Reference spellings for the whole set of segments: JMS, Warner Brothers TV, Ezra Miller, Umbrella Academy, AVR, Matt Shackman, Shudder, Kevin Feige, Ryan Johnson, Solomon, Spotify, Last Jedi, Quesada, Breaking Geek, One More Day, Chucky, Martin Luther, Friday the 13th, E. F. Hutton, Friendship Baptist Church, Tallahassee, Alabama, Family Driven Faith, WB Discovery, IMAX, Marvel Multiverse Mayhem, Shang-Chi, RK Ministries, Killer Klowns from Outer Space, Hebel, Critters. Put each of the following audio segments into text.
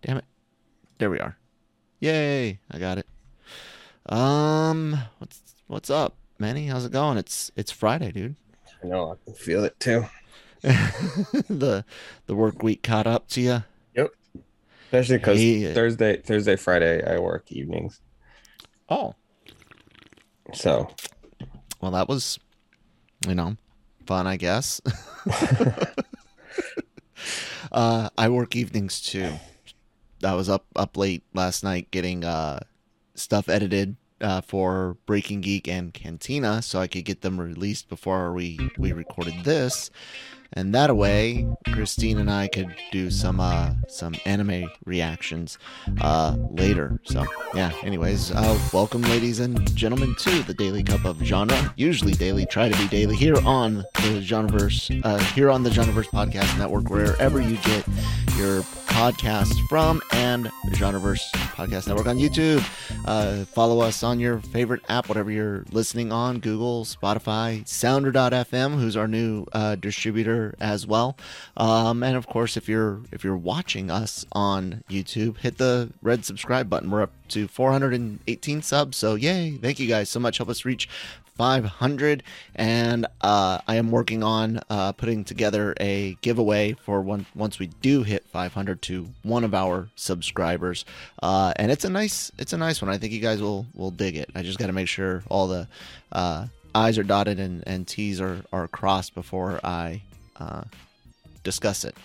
Damn it. There we are. Yay, I got it. What's up, Manny? How's it going? It's Friday, dude. I know, I can feel it too. the work week caught up to you? Yep. Especially because Thursday, Friday, I work evenings. Oh. So. Well, that was, fun, I guess. I work evenings too. I was up late last night getting stuff edited for Breaking Geek and Cantina so I could get them released before we recorded this. And that way, Christine and I could do some anime reactions later. So, yeah. Anyways, welcome, ladies and gentlemen, to the Daily Cup of Genre. Usually daily, try to be daily here on the Genreverse, Podcast Network, wherever you get your podcast from, and Genreverse Podcast Network on YouTube. Follow us on your favorite app, whatever you're listening on: Google, Spotify, Sounder.fm, who's our new distributor as well, and of course if you're watching us on YouTube, hit the red subscribe button. We're up to 418 subs, so yay, thank you guys so much. Help us reach 500, and I am working on putting together a giveaway for once we do hit 500 to one of our subscribers, and it's a nice one. I think you guys will dig it. I just got to make sure all the I's are dotted and T's are crossed before I discuss it.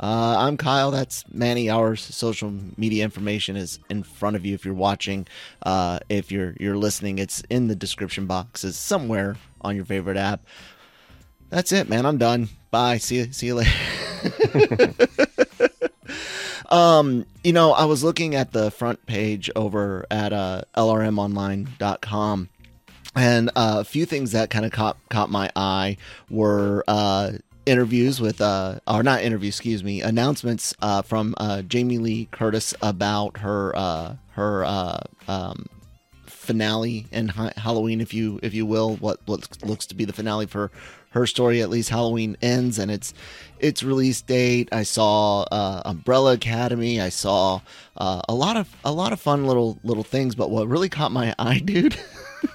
I'm Kyle. That's Manny. Our social media information is in front of you if you're watching. If you're listening, it's in the description box. It's somewhere on your favorite app. That's it, man. I'm done. Bye. See you later. I was looking at the front page over at LRMOnline.com, and a few things that kind of caught my eye were announcements from Jamie Lee Curtis about her finale and Halloween, if you will, what looks to be the finale for her story, at least Halloween Ends, and its release date. I saw Umbrella Academy. I saw a lot of fun little things, but what really caught my eye, dude,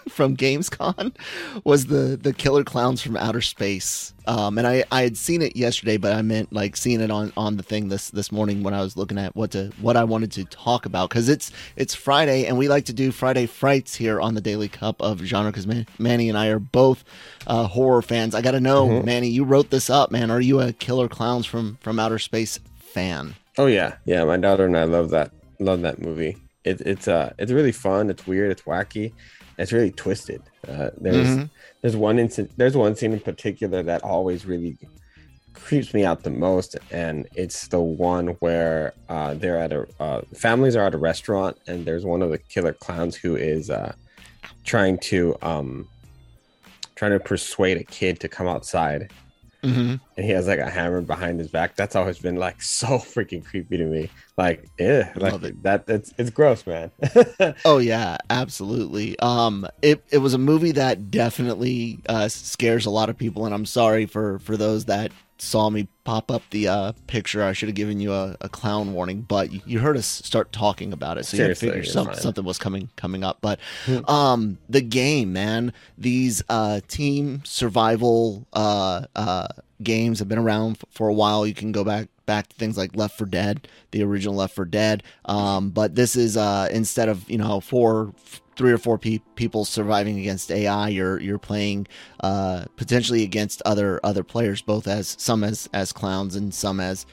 from Gamescom was the Killer Klowns from Outer Space. And I had seen it yesterday, but I meant like seeing it on the thing this morning when I was looking at what I wanted to talk about, because it's Friday and we like to do Friday Frights here on the Daily Cup of Genre, because Manny and I are both horror fans. I gotta know, Manny, you wrote this up, man. Are you a Killer Klowns from Outer Space fan? Oh yeah, my daughter and I love that movie. It's really fun. It's weird. It's wacky. It's really twisted. There's one scene in particular that always really creeps me out the most, and it's the one where they're at families are at a restaurant, and there's one of the killer clowns who is trying to persuade a kid to come outside, and he has like a hammer behind his back. That's always been like so freaking creepy to me. Like, yeah, like that. It's gross, man. Oh yeah, absolutely. It was a movie that definitely scares a lot of people, and I'm sorry for those that saw me pop up the picture. I should have given you a clown warning, but you heard us start talking about it, so seriously, you had to figure something was coming up. But the game, man, these team survival games have been around for a while. You can go back to things like Left 4 Dead, the original Left 4 Dead, but this is instead of 3 or 4 people surviving against AI, you're playing potentially against other players, both as some as clowns and some as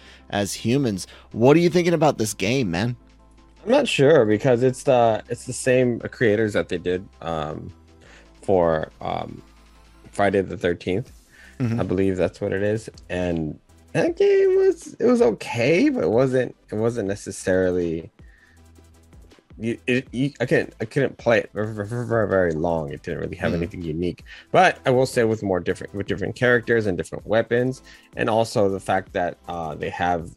humans. What are you thinking about this game, man? I'm not sure, because it's the same creators that they did for Friday the 13th. I believe that's what it is, and That game was okay, but it wasn't necessarily. I couldn't play it for very long. It didn't really have anything unique. But I will say, with different characters and different weapons, and also the fact that they have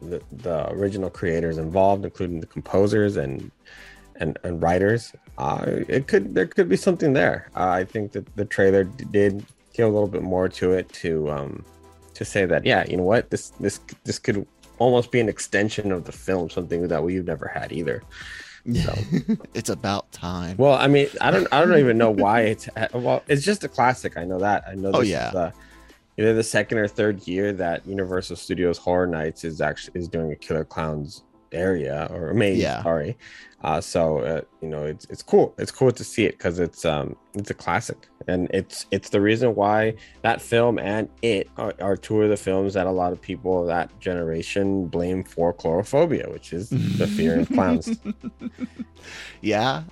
the original creators involved, including the composers and writers, there could be something there. I think that the trailer did give a little bit more to it to say that, yeah, you know what, this could almost be an extension of the film, something that we've never had either. So. It's about time. Well, I mean, I don't even know why it's just a classic. I know that. I know. This is either the second or third year that Universal Studios Horror Nights is doing a Killer Klowns area or maze. Yeah. Sorry. It's cool. It's cool to see it because it's a classic, and it's the reason why that film and it are two of the films that a lot of people of that generation blame for coulrophobia, which is the fear of clowns. Yeah.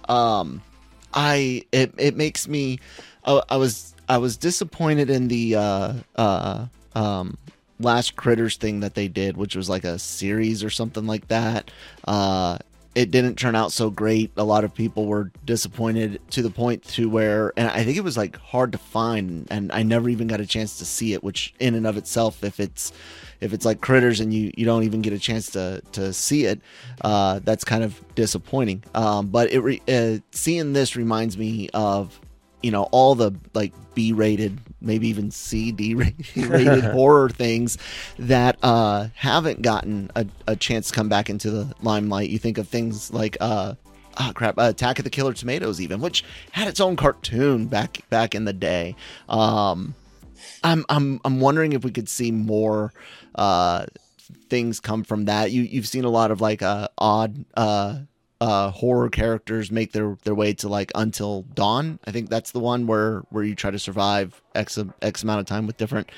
It makes me. I was disappointed in the last Critters thing that they did, which was like a series or something like that. It didn't turn out so great. A lot of people were disappointed to the point to where, and I think it was like hard to find, and I never even got a chance to see it, which in and of itself, if it's like Critters and you don't even get a chance to see it, that's kind of disappointing. But seeing this reminds me of, you know, all the like B-rated, maybe even C-D-rated horror things that haven't gotten a chance to come back into the limelight. You think of things like Attack of the Killer Tomatoes, even, which had its own cartoon back in the day. I'm wondering if we could see more things come from that. You've seen a lot of like odd. Horror characters make their way to like Until Dawn. I think that's the one where you try to survive X amount of time with different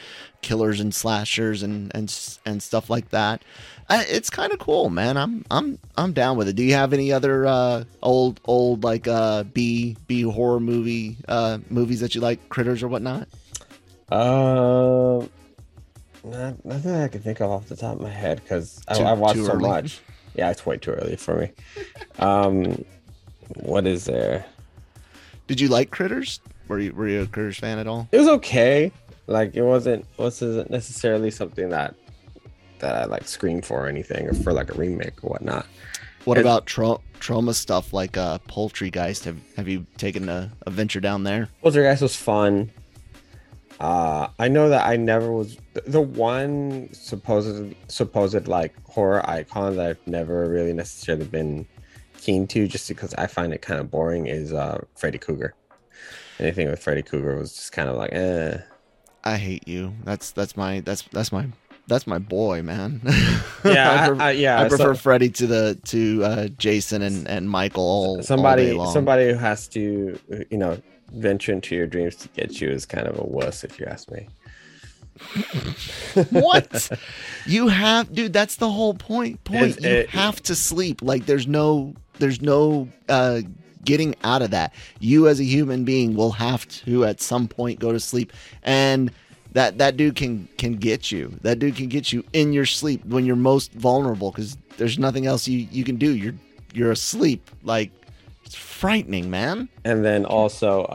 killers and slashers and stuff like that. It's kind of cool, man. I'm down with it. Do you have any other old like B horror movie movies that you like, Critters or whatnot? Nothing I can think of off the top of my head because I watched so much. Yeah, it's way too early for me. What is there? Did you like Critters? Were you a Critters fan at all? It was okay. Like it wasn't necessarily something that I like screamed for or anything, or for like a remake or whatnot. What about trauma stuff like Poultrygeist? Have you taken a venture down there? Poultrygeist was fun. I know that I never was the one supposed like horror icon that I've never really necessarily been keen to, just because I find it kind of boring, is Freddy Krueger. Anything with Freddy Krueger was just kind of like, eh. I hate you. That's my boy, man. Yeah, I prefer Freddy to Jason and Michael. Somebody who has to, you know, venture into your dreams to get you is kind of a wuss, if you ask me. What? You have, dude, that's the whole point. You have to sleep. Like there's no getting out of that. You as a human being will have to at some point go to sleep, and that dude can get you. That dude can get you in your sleep when you're most vulnerable, because there's nothing else you can do. You're asleep. Like, it's frightening, man. And then also,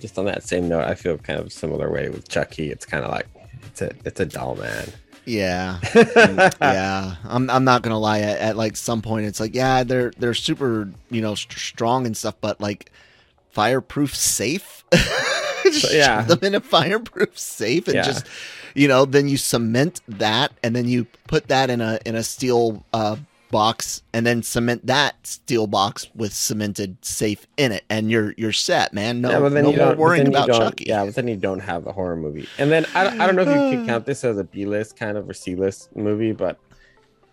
just on that same note, I feel kind of a similar way with Chucky. It's kind of like it's a doll, man. Yeah, yeah. I'm not gonna lie. At like some point, it's like, yeah, they're super, you know, strong and stuff, but like fireproof safe. So, yeah, shove them in a fireproof safe and just, you know, then you cement that, and then you put that in a steel box, and then cement that steel box with cemented safe in it, and you're set, man. No more worrying about Chucky. Yeah, but then you don't have a horror movie. And then I don't know if you can count this as a B-list kind of or C-list movie, but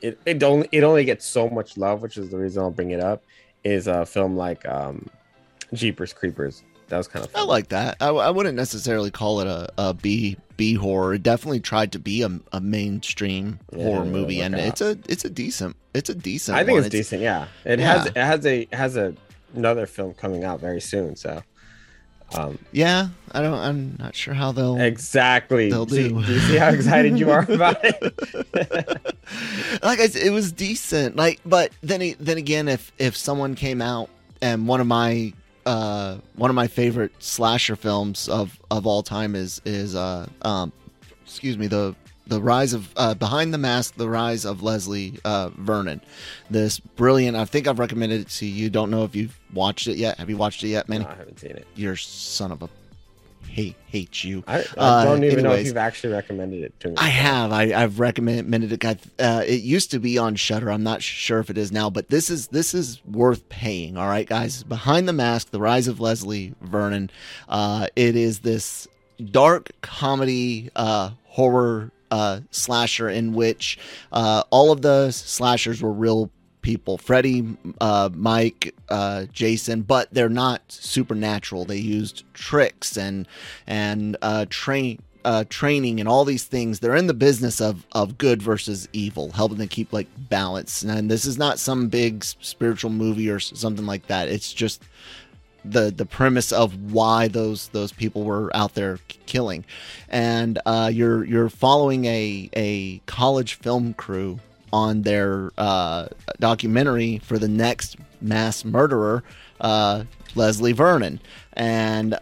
it only gets so much love, which is the reason I'll bring it up, is a film like Jeepers Creepers. That was kind of fun. I like that. I wouldn't necessarily call it a B horror. It definitely tried to be a mainstream horror movie, and it's a decent. I think it's decent. Yeah, it has another film coming out very soon. So Yeah, I'm not sure how they'll exactly. They'll do you see how excited you are about it? Like I said, it was decent. Like, but then again, if someone came out and one of my favorite slasher films of all time is the rise of Behind the Mask: The Rise of Leslie Vernon. This brilliant. I think I've recommended it to you. Don't know if you've watched it yet. Have you watched it yet, Manny? No, I haven't seen it. You're son of a hate you. I don't even know if you've actually recommended it to me. I have. I've recommended it. It used to be on Shudder. I'm not sure if it is now, but this is worth paying. All right, guys. Behind the Mask: The Rise of Leslie Vernon. It is this dark comedy horror slasher in which all of the slashers were real people. Freddy, Mike, Jason, but they're not supernatural. They used tricks and training and all these things. They're in the business of good versus evil, helping to keep like balance. And this is not some big spiritual movie or something like that. It's just the premise of why those people were out there killing. And you're following a college film crew on their documentary for the next mass murderer, Leslie Vernon. And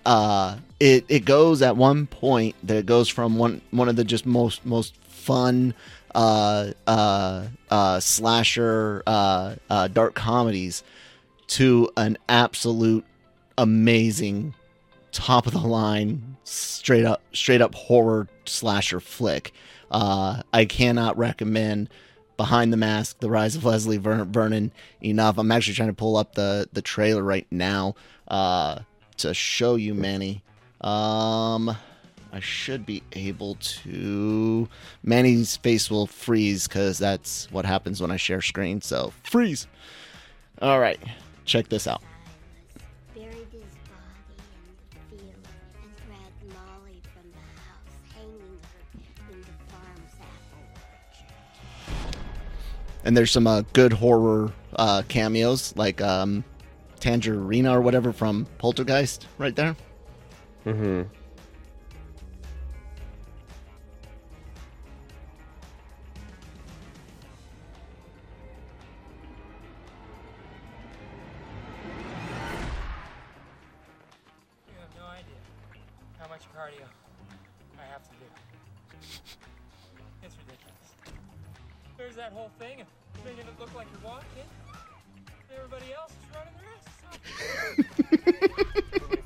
it goes at one point that it goes from one of the just most fun slasher dark comedies to an absolute amazing top of the line straight up horror slasher flick. I cannot recommend Behind the Mask: The Rise of Leslie Vernon enough. I'm actually trying to pull up the trailer right now to show you, Manny. I should be able to. Manny's face will freeze because that's what happens when I share screen. So freeze. All right, check this out. And there's some good horror cameos, like Tangerina or whatever from Poultrygeist right there. Mm-hmm. You have no idea how much cardio I have to do. It's ridiculous. There's that whole thing of making it look like you're walking. Everybody else is running their asses off. Everybody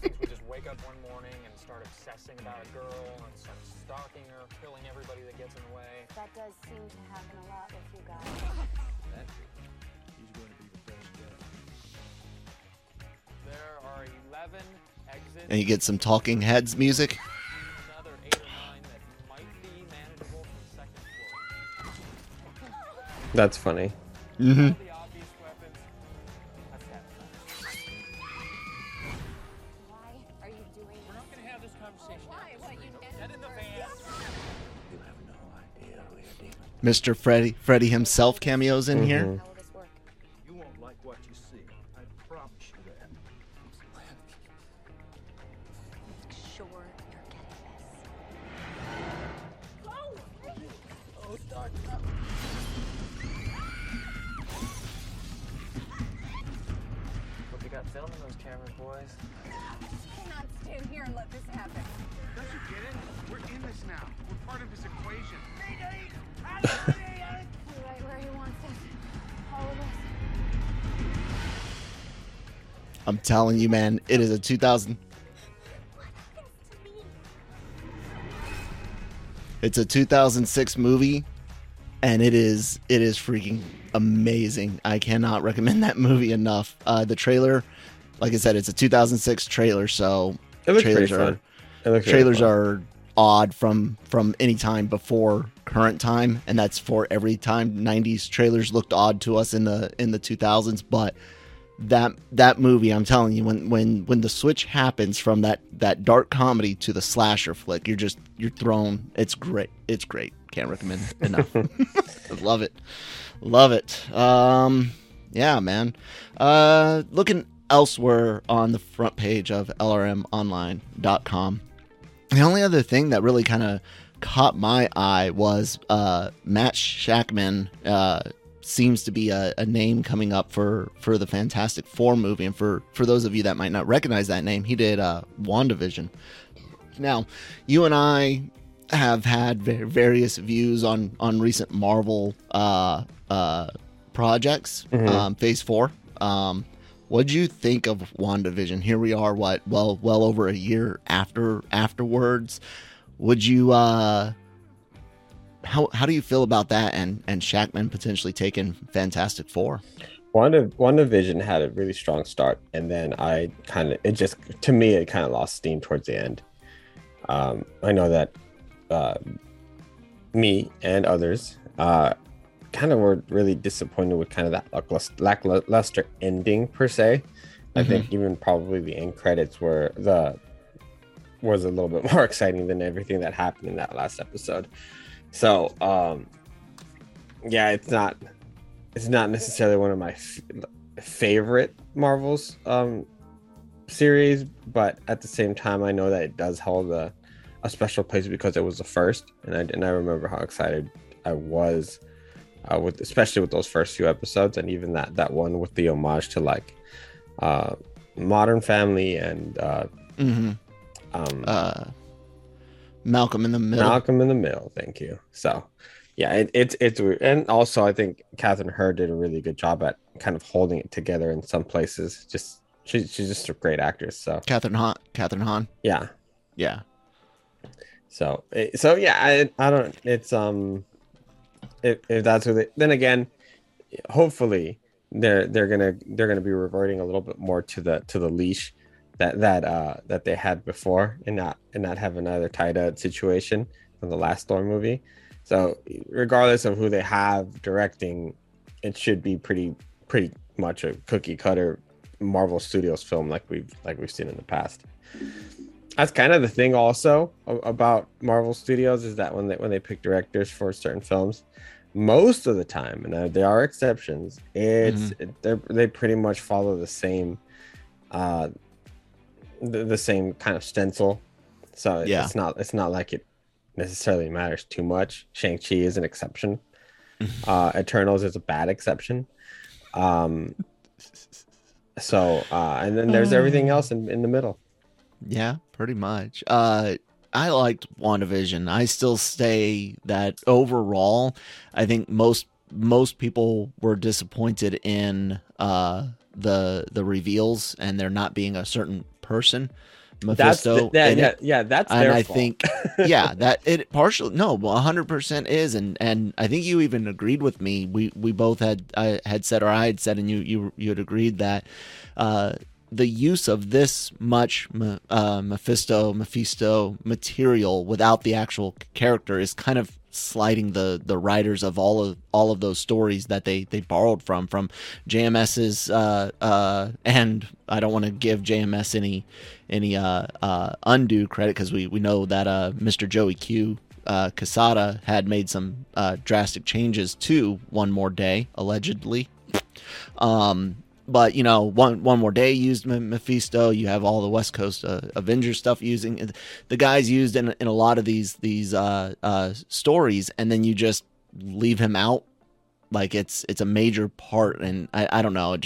thinks we just wake up one morning and start obsessing about a girl and start stalking her, killing everybody that gets in the way. That does seem to happen a lot with you guys. He's going to be the best guy. There are 11 exits. And you get some Talking Heads music. That's funny. Mm-hmm. Mr. Freddy himself cameos in here. You won't like what you see. I promise you that. Make sure you're getting this. Oh, dark. Got filming those cameras, boys. I cannot stand here and let this happen. Don't you get it? We're in this now. We're part of this equation. Right where he wants us. All of us. I'm telling you, man, it is a 2000. What happens to me? It's a 2006 movie, and it is freaking amazing. I cannot recommend that movie enough. The trailer, like I said, it's a 2006 trailer, so trailers are odd from any time before current time, and that's for every time. 90s trailers looked odd to us in the 2000s, but that movie, I'm telling you, when the switch happens from that dark comedy to the slasher flick, you're thrown. It's great. Can't recommend it enough. Love it. Yeah, man. Looking elsewhere on the front page of LRMOnline.com. The only other thing that really kind of caught my eye was Matt Shackman seems to be a name coming up for the Fantastic Four movie. And for those of you that might not recognize that name, he did WandaVision. Now, you and I have had various views on recent Marvel projects, mm-hmm. Phase 4. What did you think of WandaVision? Here we are, well over a year afterwards. Would you how do you feel about that and Shackman potentially taking Fantastic Four? WandaVision had a really strong start, and then it kind of lost steam towards the end. I know that me and others kind of were really disappointed with kind of that lackluster ending per se. Mm-hmm. I think even probably the end credits was a little bit more exciting than everything that happened in that last episode. So it's not necessarily one of my favorite Marvel's series, but at the same time I know that it does hold a special place because it was the first, and I remember how excited I was especially with those first few episodes, and even that one with the homage to like Modern Family and mm-hmm. Malcolm in the Middle. Thank you. So yeah, it's weird. And also I think Catherine Hahn did a really good job at kind of holding it together in some places. Just she's just a great actress. So Catherine Hahn. Yeah. So yeah, I don't. It's if that's what then again, hopefully they're gonna be reverting a little bit more to the leash that they had before, and not have another tie-dye situation from the last Thor movie. So regardless of who they have directing, it should be pretty much a cookie cutter Marvel Studios film like we've seen in the past. That's kind of the thing also about Marvel Studios, is that when they pick directors for certain films, most of the time, and there are exceptions, they pretty much follow the same same kind of stencil. So yeah. It's not like it necessarily matters too much. Shang-Chi is an exception. Eternals is a bad exception. And then there's everything else in the middle. Yeah, pretty much. I liked WandaVision. I still say that overall, I think most people were disappointed in the reveals and there not being a certain person, Mephisto. That's their fault. I think that it partially 100% is, and I think you even agreed with me. We both I had said, and you had agreed that the use of this much Mephisto material without the actual character is kind of sliding the writers of all of those stories that they borrowed from JMS's and I don't want to give JMS any undue credit, because we know that Mr. Joey Q Quesada had made some drastic changes to One More Day, allegedly. But, One More Day used Mephisto. You have all the West Coast Avengers stuff using the guys used in a lot of these stories, and then you just leave him out like it's a major part. And I don't know, it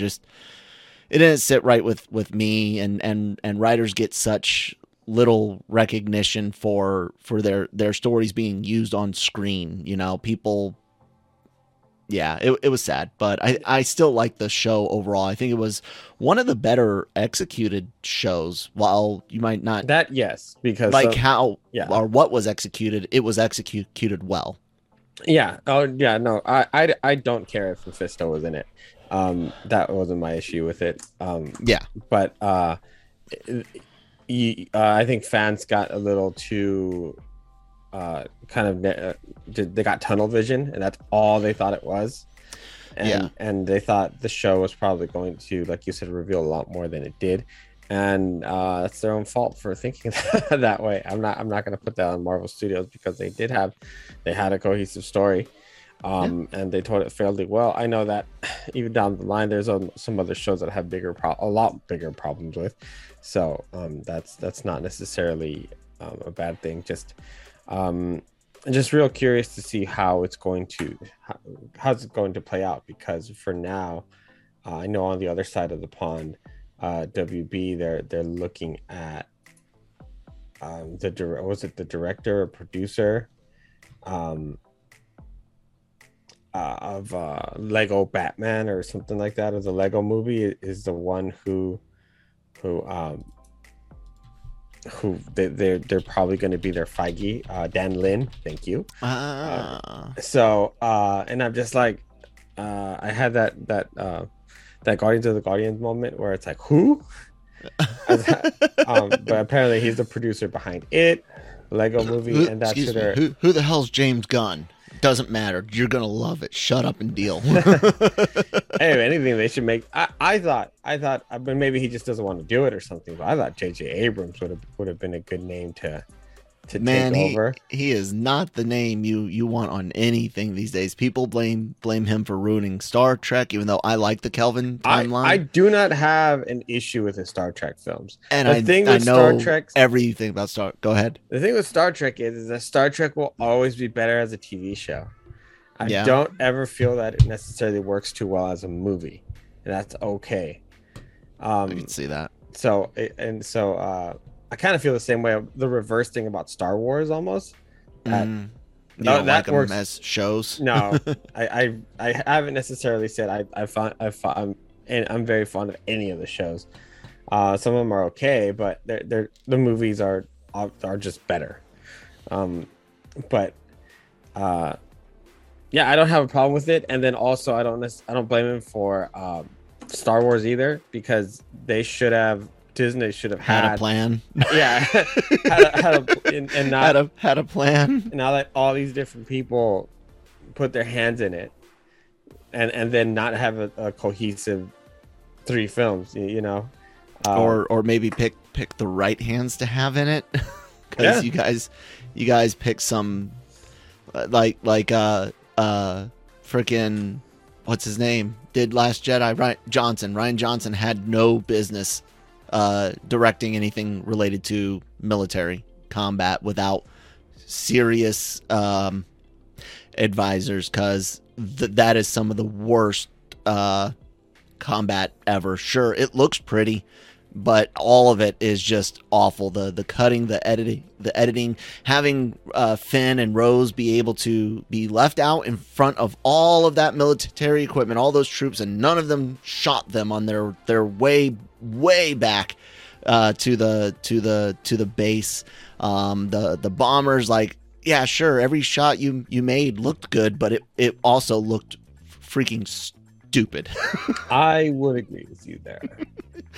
didn't sit right with me. And writers get such little recognition for their stories being used on screen. People. Yeah, it was sad, but I still like the show overall. I think it was one of the better executed shows. While you might not because what was executed, it was executed well. Yeah. Oh yeah. No, I don't care if Mephisto was in it. That wasn't my issue with it. But I think fans got a little too. They got tunnel vision, and that's all they thought it was, and they thought the show was probably going to, like you said, reveal a lot more than it did, and that's their own fault for thinking that way. I'm not going to put that on Marvel Studios, because they had a cohesive story, and they told it fairly well. I know that even down the line, there's some other shows that have a lot bigger problems with. So that's not necessarily a bad thing. Just real curious to see how it's going to play out, because for now, I know on the other side of the pond, WB they're looking at the director or producer of Lego Batman or something like that, or the Lego movie, is the one who they're probably going to be their Feige, Dan Lin, thank you. And I'm just like, I had that Guardians of the Guardians moment where it's like, who? But apparently he's the producer behind it, Lego movie, and that's who the hell's James Gunn? Doesn't matter. You're gonna love it. Shut up and deal. Anyway, anything they should make. I thought, but maybe he just doesn't want to do it or something. But I thought J.J. Abrams would have been a good name to take over. He is not the name you want on anything these days. People blame him for ruining Star Trek, even though I like the Kelvin timeline. I do not have an issue with his Star Trek films. And Go ahead. The thing with Star Trek is that Star Trek will always be better as a TV show. I don't ever feel that it necessarily works too well as a movie. And that's okay. I can see that. So I kind of feel the same way, the reverse thing about Star Wars almost. That works as shows. No, I haven't necessarily said I'm very fond of any of the shows. Some of them are okay, but the movies are just better. I don't have a problem with it, and then also I don't blame him for Star Wars either, because they should have. Disney should have had a plan. Yeah, had a plan. Now that all these different people put their hands in it, and then not have a cohesive three films, you know, or maybe pick the right hands to have in it, because you guys pick some like freaking what's his name did Last Jedi. Ryan Johnson had no business directing anything related to military combat without serious advisors, because that is some of the worst combat ever. Sure, it looks pretty, but all of it is just awful. The cutting, the editing, having Finn and Rose be able to be left out in front of all of that military equipment, all those troops, and none of them shot them on their way back to the base. The bombers, like, yeah, sure, every shot you made looked good, but it also looked freaking stupid. I would agree with you there.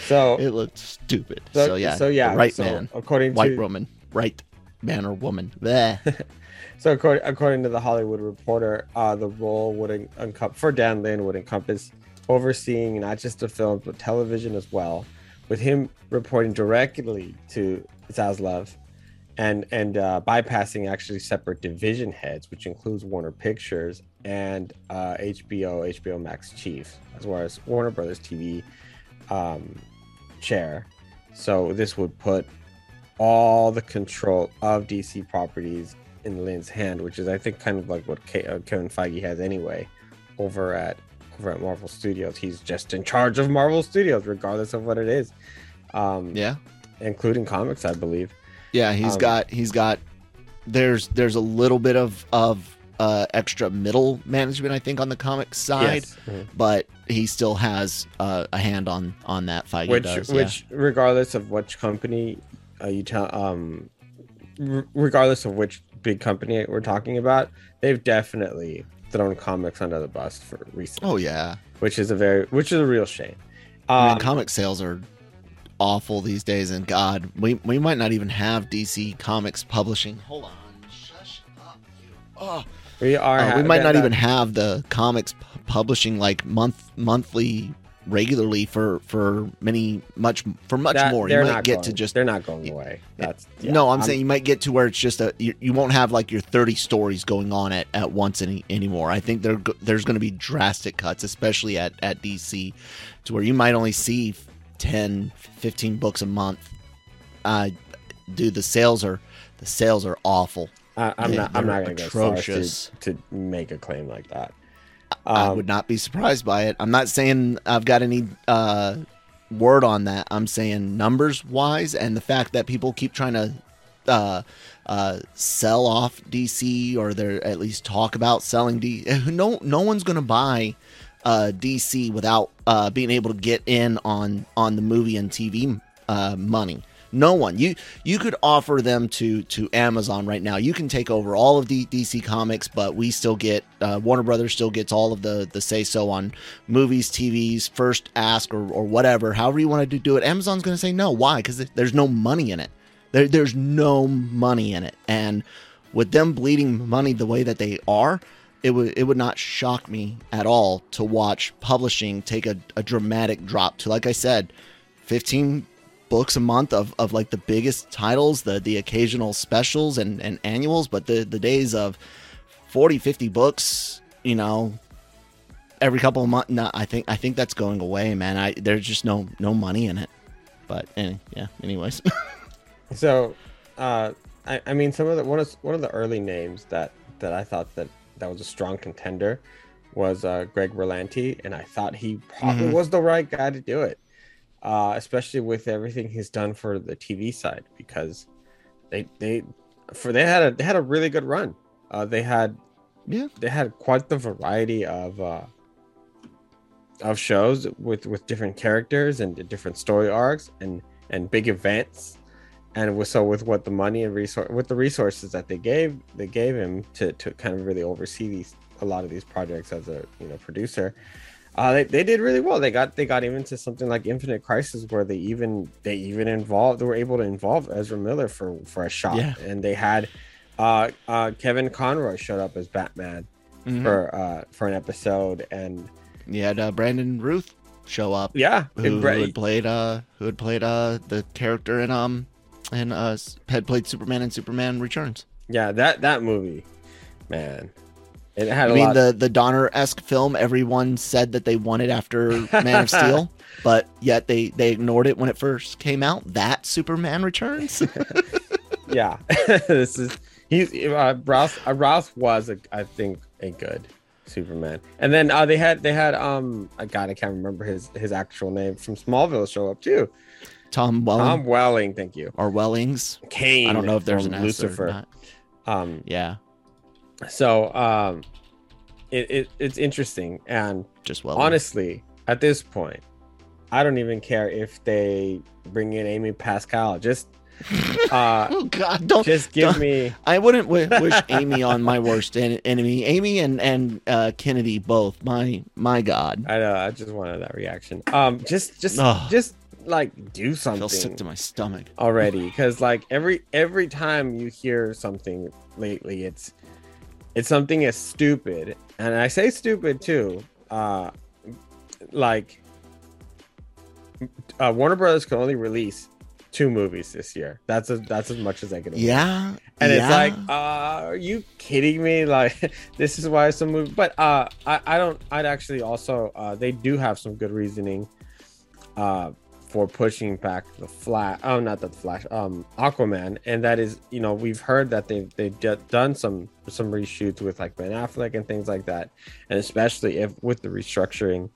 So it looked stupid. Right man or woman. So according to the Hollywood Reporter, the role for Dan Lin would encompass overseeing not just the films but television as well, with him reporting directly to Zaslav, and bypassing actually separate division heads, which includes Warner Pictures and HBO Max chief, as well as Warner Brothers TV chair. So this would put all the control of DC properties in Lynn's hand, which is, I think, kind of like what Kevin Feige has anyway over at Marvel Studios. He's just in charge of Marvel Studios, regardless of what it is. Including comics, I believe. Yeah, he's got. There's a little bit of extra middle management, I think, on the comic side, yes. Mm-hmm. But he still has a hand on that fight. Which, regardless of which company you tell, regardless of which big company we're talking about, they've definitely thrown comics under the bus for recently. Oh yeah, which is a real shame. I mean, comic sales are awful these days, and God, we might not even have DC Comics publishing. Hold on, shush up, you. Oh, we might not even have the comics publishing like monthly regularly for much more. You might get going, to just they're not going away. That's yeah, no, I'm saying you might get to where it's just you won't have like your 30 stories going on at once anymore. I think there's going to be drastic cuts, especially at DC, to where you might only see 10, 15 books a month. Dude, the sales are awful. I'm not going to go far to make a claim like that. I would not be surprised by it. I'm not saying I've got any word on that. I'm saying numbers wise, and the fact that people keep trying to sell off DC, or they're at least talk about selling DC. No one's going to buy DC without being able to get in on the movie and TV money. No one. You could offer them to Amazon right now. You can take over all of the DC Comics, but we still get Warner Brothers still gets all of the say so on movies, TVs, first ask or whatever. However you want to do it, Amazon's going to say no. Why? Because there's no money in it. There's no money in it, and with them bleeding money the way that they are, it would not shock me at all to watch publishing take a dramatic drop to, like I said, 15 books a month of like the biggest titles, the occasional specials and annuals, but the days of 40-50 books, you know, every couple of months, no, I think that's going away, man. There's just no money in it. But anyways. So I mean one of the early names that I thought that was a strong contender was Greg Berlanti, and I thought he probably was the right guy to do it. Especially with everything he's done for the TV side, because they had a really good run. They had quite the variety of shows with different characters and different story arcs and big events, and so with what the money and resources that they gave him to kind of really oversee a lot of these projects as a producer. They did really well. They got even to something like Infinite Crisis, where they were able to involve Ezra Miller for a shot, and they had Kevin Conroy showed up as Batman for an episode, and you had Brandon Routh show up, who had played the character and had played Superman in Superman Returns. Yeah, that movie, man. The Donner-esque film everyone said that they wanted after Man of Steel, but yet they ignored it when it first came out. That Superman Returns. Yeah, Rouse was I think a good Superman, and then they had God, I can't remember his actual name from Smallville show up too. Tom Welling. Thank you. Or Wellings. Kane. I don't know if there's an Lucifer. Or not. Yeah. So it's interesting, and just honestly, at this point, I don't even care if they bring in Amy Pascal. Just oh God, don't just give don't. Me. I wouldn't wish Amy on my worst enemy. Amy and Kennedy both. My God. I know. I just wanted that reaction. Just like do something. I feel sick to my stomach already, because like every time you hear something lately, it's something as stupid, and I say stupid too. Warner Brothers can only release 2 movies this year. That's as much as I can. Yeah, make. And it's like, are you kidding me? Like, this is why some movies. But I don't. I'd actually also they do have some good reasoning for pushing back the Flash. Oh, not the Flash. Aquaman, and that is, we've heard that they've done some reshoots with like Ben Affleck and things like that, and especially if with the restructuring,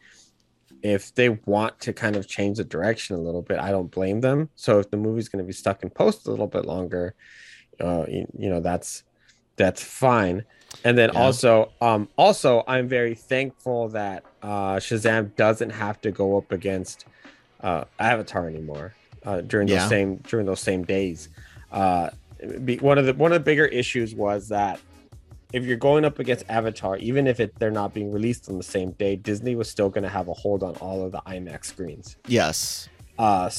if they want to kind of change the direction a little bit, I don't blame them. So if the movie's going to be stuck in post a little bit longer, that's fine. And then also, I'm very thankful that Shazam doesn't have to go up against Avatar anymore during those same days. One of the bigger issues was that if you're going up against Avatar, even if they're not being released on the same day, Disney was still going to have a hold on all of the IMAX screens. Yes. I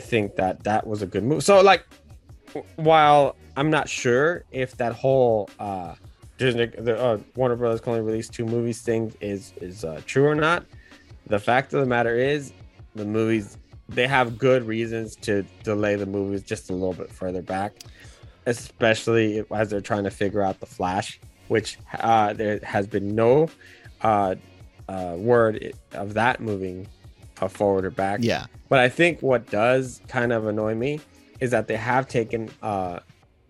think that was a good move. So like, while I'm not sure if that whole Disney, Warner Brothers can only release two movies thing is true or not. The fact of the matter is, the movies, they have good reasons to delay the movies just a little bit further back, especially as they're trying to figure out The Flash, which there has been no word of that moving forward or back. Yeah. But I think what does kind of annoy me is that they have taken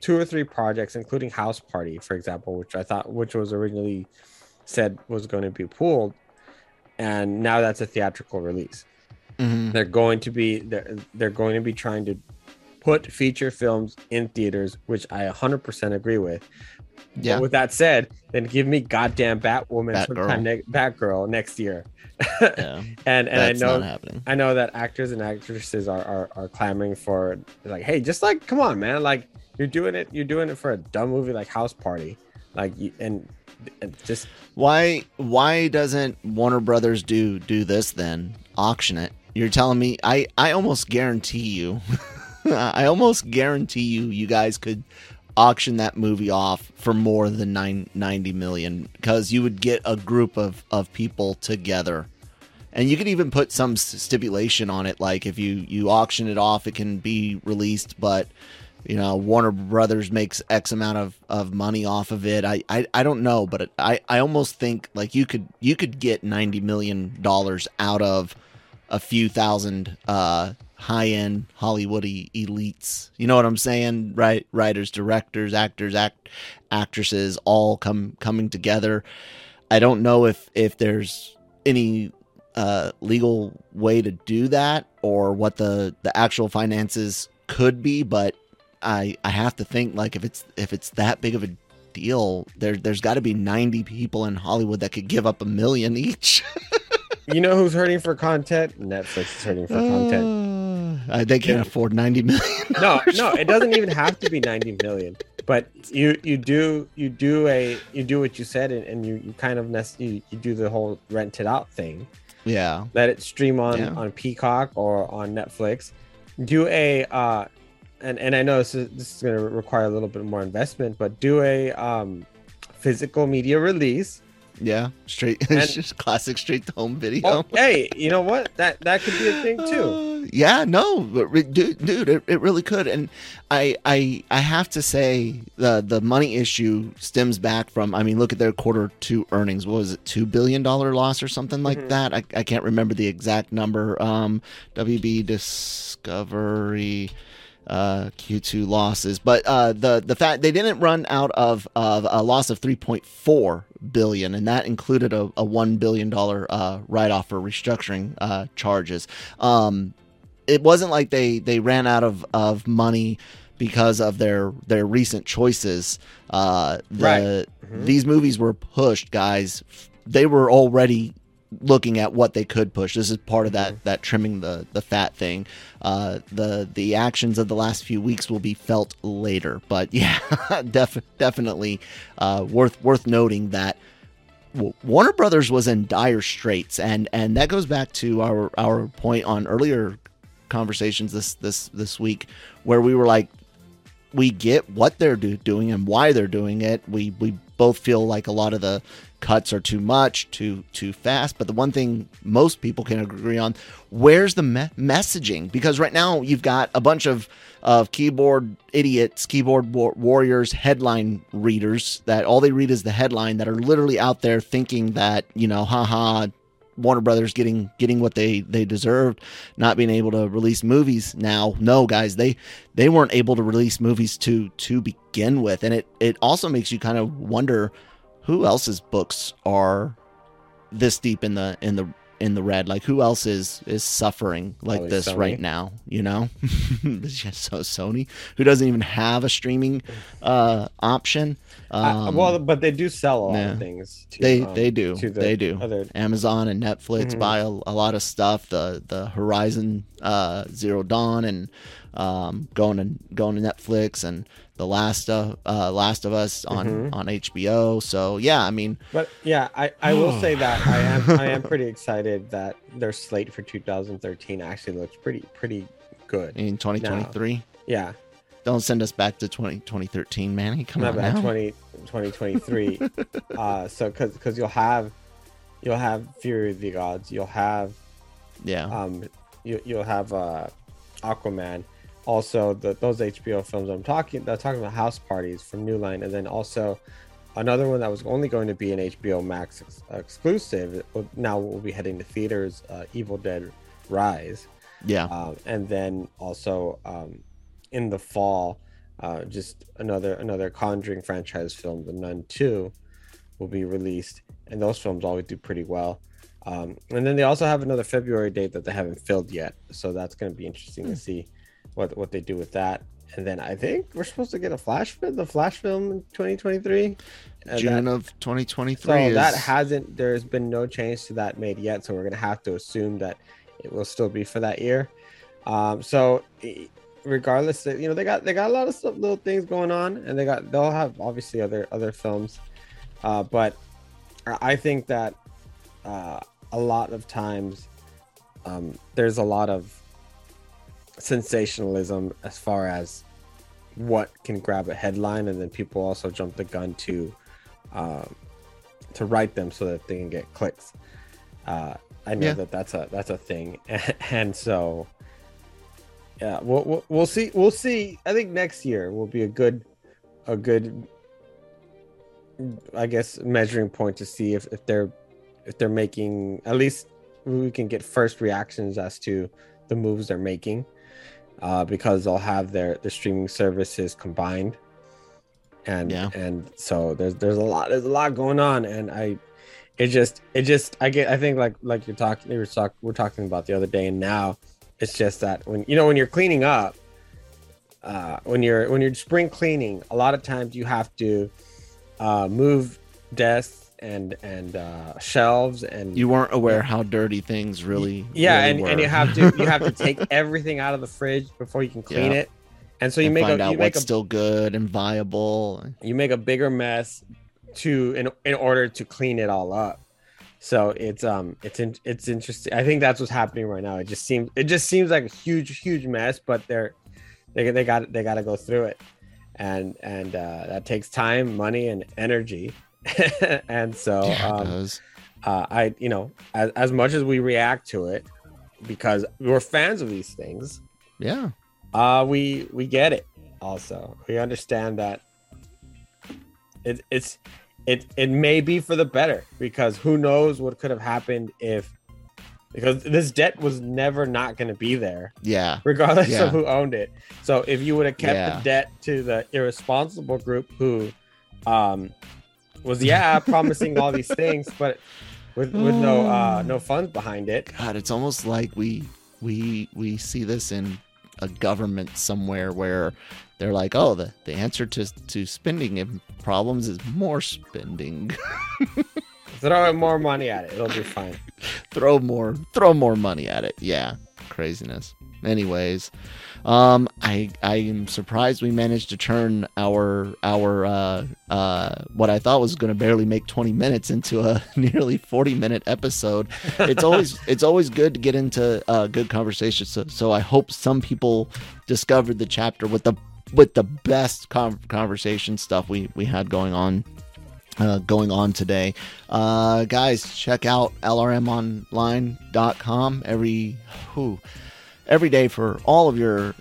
two or three projects, including House Party, for example, which was originally said was going to be pulled, and now that's a theatrical release. Mm-hmm. They're going to be trying to put feature films in theaters, which I 100% agree with. Yeah. But with that said, then give me goddamn Batwoman, Batgirl next year. Yeah. And that's I know that actors and actresses are clamoring for, like, hey, just like, come on, man, like you're doing it for a dumb movie like House Party, like, and just why doesn't Warner Brothers do this then? Auction it. You're telling me I almost guarantee you you guys could auction that movie off for more than 90 million, because you would get a group of people together, and you could even put some stipulation on it, like if you auction it off, it can be released, but you know, Warner Brothers makes X amount of money off of it. I don't know, but I almost think like you could get $90 million out of a few thousand high-end Hollywoody elites. You know what I'm saying? Right? Writers, directors, actors, actresses, all coming together. I don't know if there's any legal way to do that, or what the actual finances could be, but I have to think, like, if it's that big of a deal, there's got to be 90 people in Hollywood that could give up $1 million each. You know who's hurting for content? Netflix is hurting for content. They can't afford 90 million. No, it doesn't even have to be 90 million. But you do what you said, and you kind of you do the whole rent it out thing. Yeah. Let it stream on Peacock or on Netflix. Do a and I know this is going to require a little bit more investment, but do a physical media release. Yeah, straight. And, it's just classic straight to home video. Oh, hey, you know what? That could be a thing too. Yeah, no, dude, it really could. And I have to say the money issue stems back from, I mean, look at their Q2 earnings. What was it, $2 billion loss or something like that? I can't remember the exact number. WB Discovery. Q2 losses, but the fact they didn't run out of a loss of $3.4 billion, and that included a $1 billion write-off for restructuring charges. It wasn't like they ran out of money because of their recent choices. These movies were pushed, guys. They were already looking at what they could push. This is part of that trimming the fat thing. The actions of the last few weeks will be felt later, but yeah, definitely worth noting that Warner Brothers was in dire straits, and that goes back to our point on earlier conversations this week, where we were like, we get what they're doing and why they're doing it. We both feel like a lot of the cuts are too much, too fast. But the one thing most people can agree on, where's the messaging? Because right now you've got a bunch of keyboard idiots, keyboard warriors, headline readers that all they read is the headline, that are literally out there thinking that, you know, haha, Warner Brothers getting what they deserved, not being able to release movies now. No, guys, they weren't able to release movies to begin with. And it also makes you kind of wonder who else's books are this deep in the red. Like, who else is suffering like probably this Sony right now, you know? So Sony, who doesn't even have a streaming option. But they do sell a lot of things. They do. Amazon and Netflix buy a lot of stuff. The Horizon Zero Dawn and going to Netflix, and the Last of Us on HBO. So yeah, I mean, but yeah, I will say that I am pretty excited that their slate for 2013 actually looks pretty good in 2023. Yeah, Don't send us back to 2013, Manny. Come on now. 2023. So because you'll have Fury of the Gods. You'll have you'll have Aquaman. Also, those HBO films I'm talking about, House Parties from New Line, and then also another one that was only going to be an HBO Max exclusive. Now we'll be heading to theaters. Evil Dead Rise. Yeah. And then also in the fall, just another Conjuring franchise film, The Nun 2, will be released, and those films always do pretty well. And then they also have another February date that they haven't filled yet, so that's going to be interesting to see what they do with that. And then I think we're supposed to get the Flash film in 2023, June of 2023. So there's been no change to that made yet, so we're going to have to assume that it will still be for that year. So regardless, they got a lot of stuff, little things going on, and they'll have obviously other films, but I think that a lot of times there's a lot of sensationalism as far as what can grab a headline, and then people also jump the gun to write them so that they can get clicks. I know that's a thing, and so yeah, we'll see. I think next year will be a good, I guess, measuring point to see if they're making, at least we can get first reactions as to the moves they're making, because they'll have their streaming services combined, and so there's a lot going on, and I think we're talking about the other day, and now it's just that when you're cleaning up, when you're spring cleaning, a lot of times you have to move desks and shelves, and you weren't aware how dirty things really were. And you have to take everything out of the fridge before you can clean it, and so you make what's still good and viable. You make a bigger mess in order to clean it all up. So it's interesting. I think that's what's happening right now. It just seems like a huge mess, but they got to go through it, and that takes time, money, and energy. And so as much as we react to it, because we're fans of these things, we get it. Also, we understand that it may be for the better, because who knows what could have happened because this debt was never not going to be there, regardless of who owned it. So if you would have kept the debt to the irresponsible group who was promising all these things, but with no funds behind it. God, it's almost like we see this in a government somewhere where they're like, oh, the answer to spending problems is more spending. Throw more money at it, it'll be fine. Throw more money at it. Yeah, craziness. Anyways, I am surprised we managed to turn our what I thought was going to barely make 20 minutes into a nearly 40-minute episode. It's always good to get into good conversations. So I hope some people discovered the chapter with the best conversation stuff we had going on today. Guys, check out LRMOnline.com every day for all of your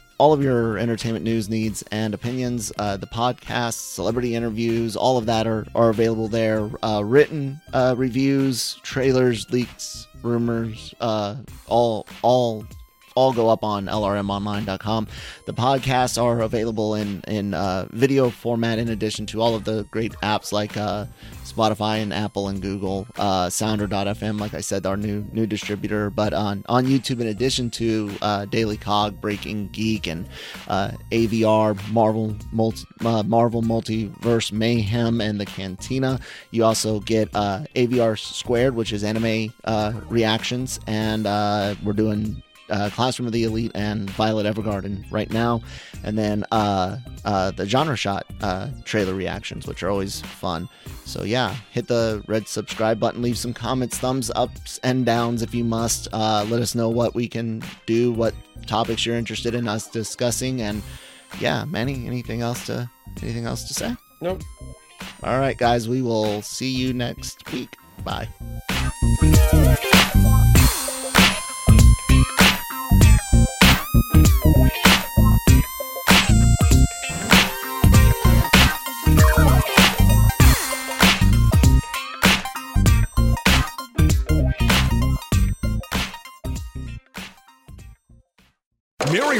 entertainment news, needs, and opinions. The podcasts, celebrity interviews, all of that are available there. Written reviews, trailers, leaks, rumors, all go up on LRMOnline.com. The podcasts are available in video format, in addition to all of the great apps like Spotify and Apple and Google, Sounder.fm, like I said, our new distributor, but on YouTube, in addition to Daily Cog, Breaking Geek, and AVR, Marvel Multiverse Mayhem, and The Cantina. You also get AVR Squared, which is anime reactions, and we're doing Classroom of the Elite and Violet Evergarden right now, and then the Genre Shot trailer reactions, which are always fun. So hit the red subscribe button, leave some comments, thumbs ups and downs if you must. Let us know what we can do, what topics you're interested in us discussing, and yeah, Manny, anything else to say? Nope. All right, guys, we will see you next week. Bye. Mary